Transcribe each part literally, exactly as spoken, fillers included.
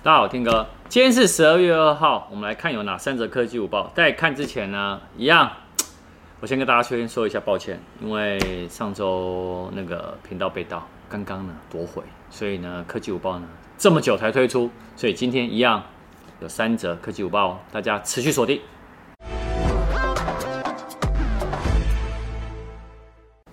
大家好，天哥，今天是十二月二号，我们来看有哪三则科技午报。在看之前呢，一样，我先跟大家先说一下抱歉，因为上周那个频道被盗，刚刚呢夺回，所以呢科技午报呢这么久才推出，所以今天一样有三则科技午报、哦，大家持续锁定。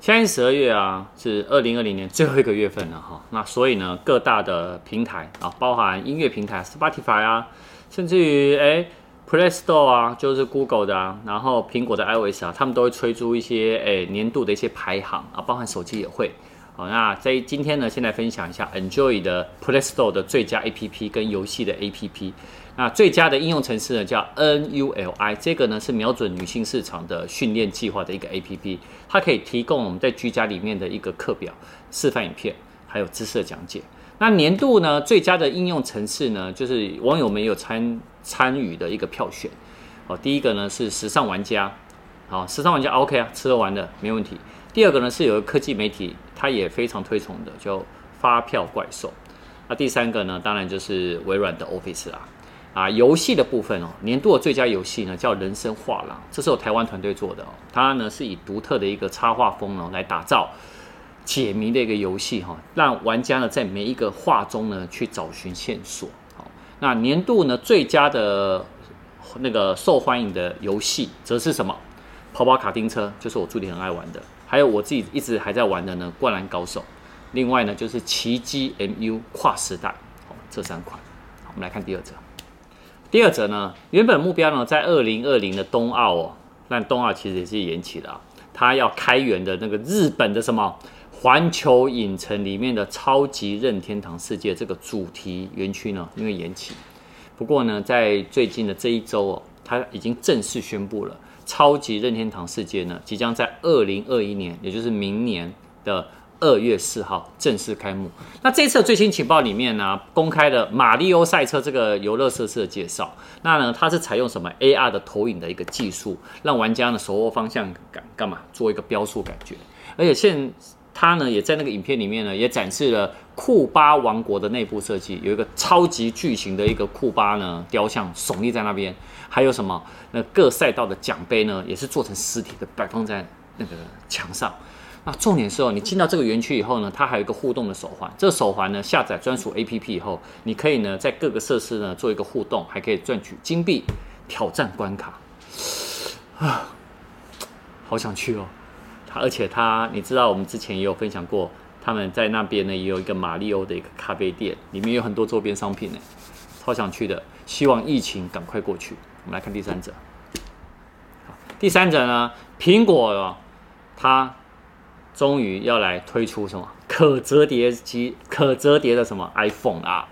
现在十二月啊，是二零二零年最后一个月份了哈。那所以呢，各大的平台啊，包含音乐平台 Spotify 啊，甚至于哎 Play Store 啊，就是 Google 的啊，然后苹果的 iOS 啊，他们都会推出一些哎年度的一些排行啊，包含手机也会。好，那在今天呢，先来分享一下 Enjoy 的 Play Store 的最佳 A P P 跟游戏的 A P P。那最佳的应用程式呢叫 N U L I， 这个呢是瞄准女性市场的训练计划的一个 A P P， 它可以提供我们在居家里面的一个课表、示范影片，还有知识的讲解。那年度呢最佳的应用程式呢，就是网友们有参参与的一个票选。哦，第一个呢是时尚玩家，好、哦，时尚玩家 OK 啊，吃喝玩乐没问题。第二个呢是有科技媒体，它也非常推崇的，叫发票怪兽。那第三个呢，当然就是微软的 Office 啦、啊。啊，游戏的部分哦，年度的最佳游戏呢叫《人生画廊》，这是由台湾团队做的哦。它呢是以独特的一个插画风呢来打造解谜的一个游戏哈、哦，让玩家呢在每一个画中呢去找寻线索。好、哦，那年度呢最佳的那个受欢迎的游戏则是什么？跑跑卡丁车，就是我助理很爱玩的，还有我自己一直还在玩的呢《灌篮高手》。另外呢就是《奇迹 M U 跨时代》哦，这三款。好，我们来看第二则。第二则呢，原本目标呢在二零二零的冬奥哦，但冬奥其实也是延期的啊。它要开园的那个日本的什么环球影城里面的超级任天堂世界这个主题园区呢，因为延期。不过呢，在最近的这一周哦，它已经正式宣布了，超级任天堂世界呢即将在二零二一年，也就是明年的二月四号正式开幕。那这次的最新情报里面呢、啊，公开了马里奥赛车这个游乐设施的介绍。那呢，它是采用什么 A R 的投影的一个技术，让玩家呢手握方向感，干嘛做一个标速感觉。而且现它呢也在那个影片里面呢，也展示了库巴王国的内部设计，有一个超级巨型的一个库巴呢雕像耸立在那边，还有什么那各赛道的奖杯呢，也是做成实体的摆放在那个墙上。那重点是哦，你进到这个园区以后呢，它还有一个互动的手环。这个手环呢，下载专属 A P P 以后，你可以呢在各个设施呢做一个互动，还可以赚取金币，挑战关卡。啊，好想去哦！它而且它，你知道我们之前也有分享过，他们在那边呢也有一个马里欧的一个咖啡店，里面有很多周边商品呢，超想去的。希望疫情赶快过去。我们来看第三者。好，第三者呢，苹果、哦、它。终于要来推出什么可折叠机、可折叠的什么 iPhone 啊，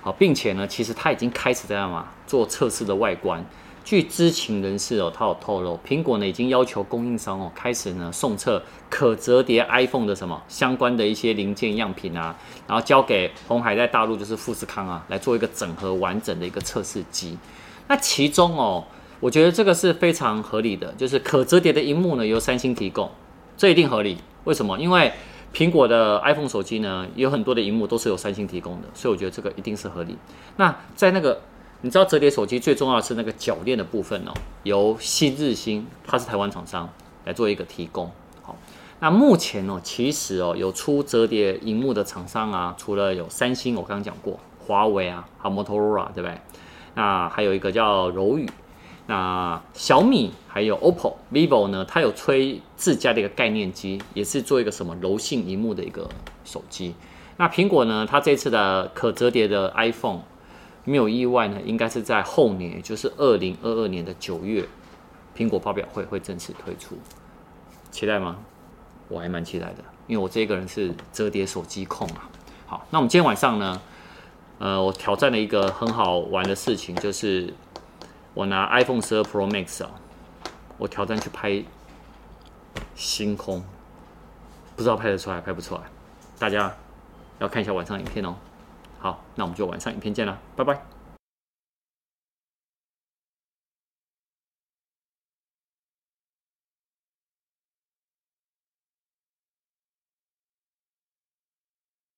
好，并且呢，其实它已经开始在干嘛做测试的外观。据知情人士哦，他有透露，苹果呢已经要求供应商哦开始呢送测可折叠 iPhone 的什么相关的一些零件样品啊，然后交给鸿海在大陆就是富士康啊来做一个整合完整的一个测试机。那其中哦，我觉得这个是非常合理的，就是可折叠的萤幕呢由三星提供，这一定合理。为什么？因为苹果的 iPhone 手机呢，有很多的萤幕都是由三星提供的，所以我觉得这个一定是合理。那在那个，你知道折叠手机最重要的是那个铰链的部分哦，由新日新，它是台湾厂商来做一个提供。好，那目前哦，其实哦有出折叠萤幕的厂商啊，除了有三星，我刚刚讲过，华为啊，还有 Motorola， 对不对？那还有一个叫柔宇。那小米还有 O P P O、vivo 呢，它有推自家的一个概念机，也是做一个什么柔性萤幕的一个手机。那苹果呢，它这次的可折叠的 iPhone， 没有意外呢，应该是在后年，也就是二零二二年的九月，苹果发表会会正式推出。期待吗？我还蛮期待的，因为我这个人是折叠手机控啊。好，那我们今天晚上呢，呃，我挑战了一个很好玩的事情，就是。我拿 iPhone 十二 Pro Max 啊，我挑战去拍星空，不知道拍得出来拍不出来，大家要看一下晚上影片哦。好，那我们就晚上影片见啦，拜拜。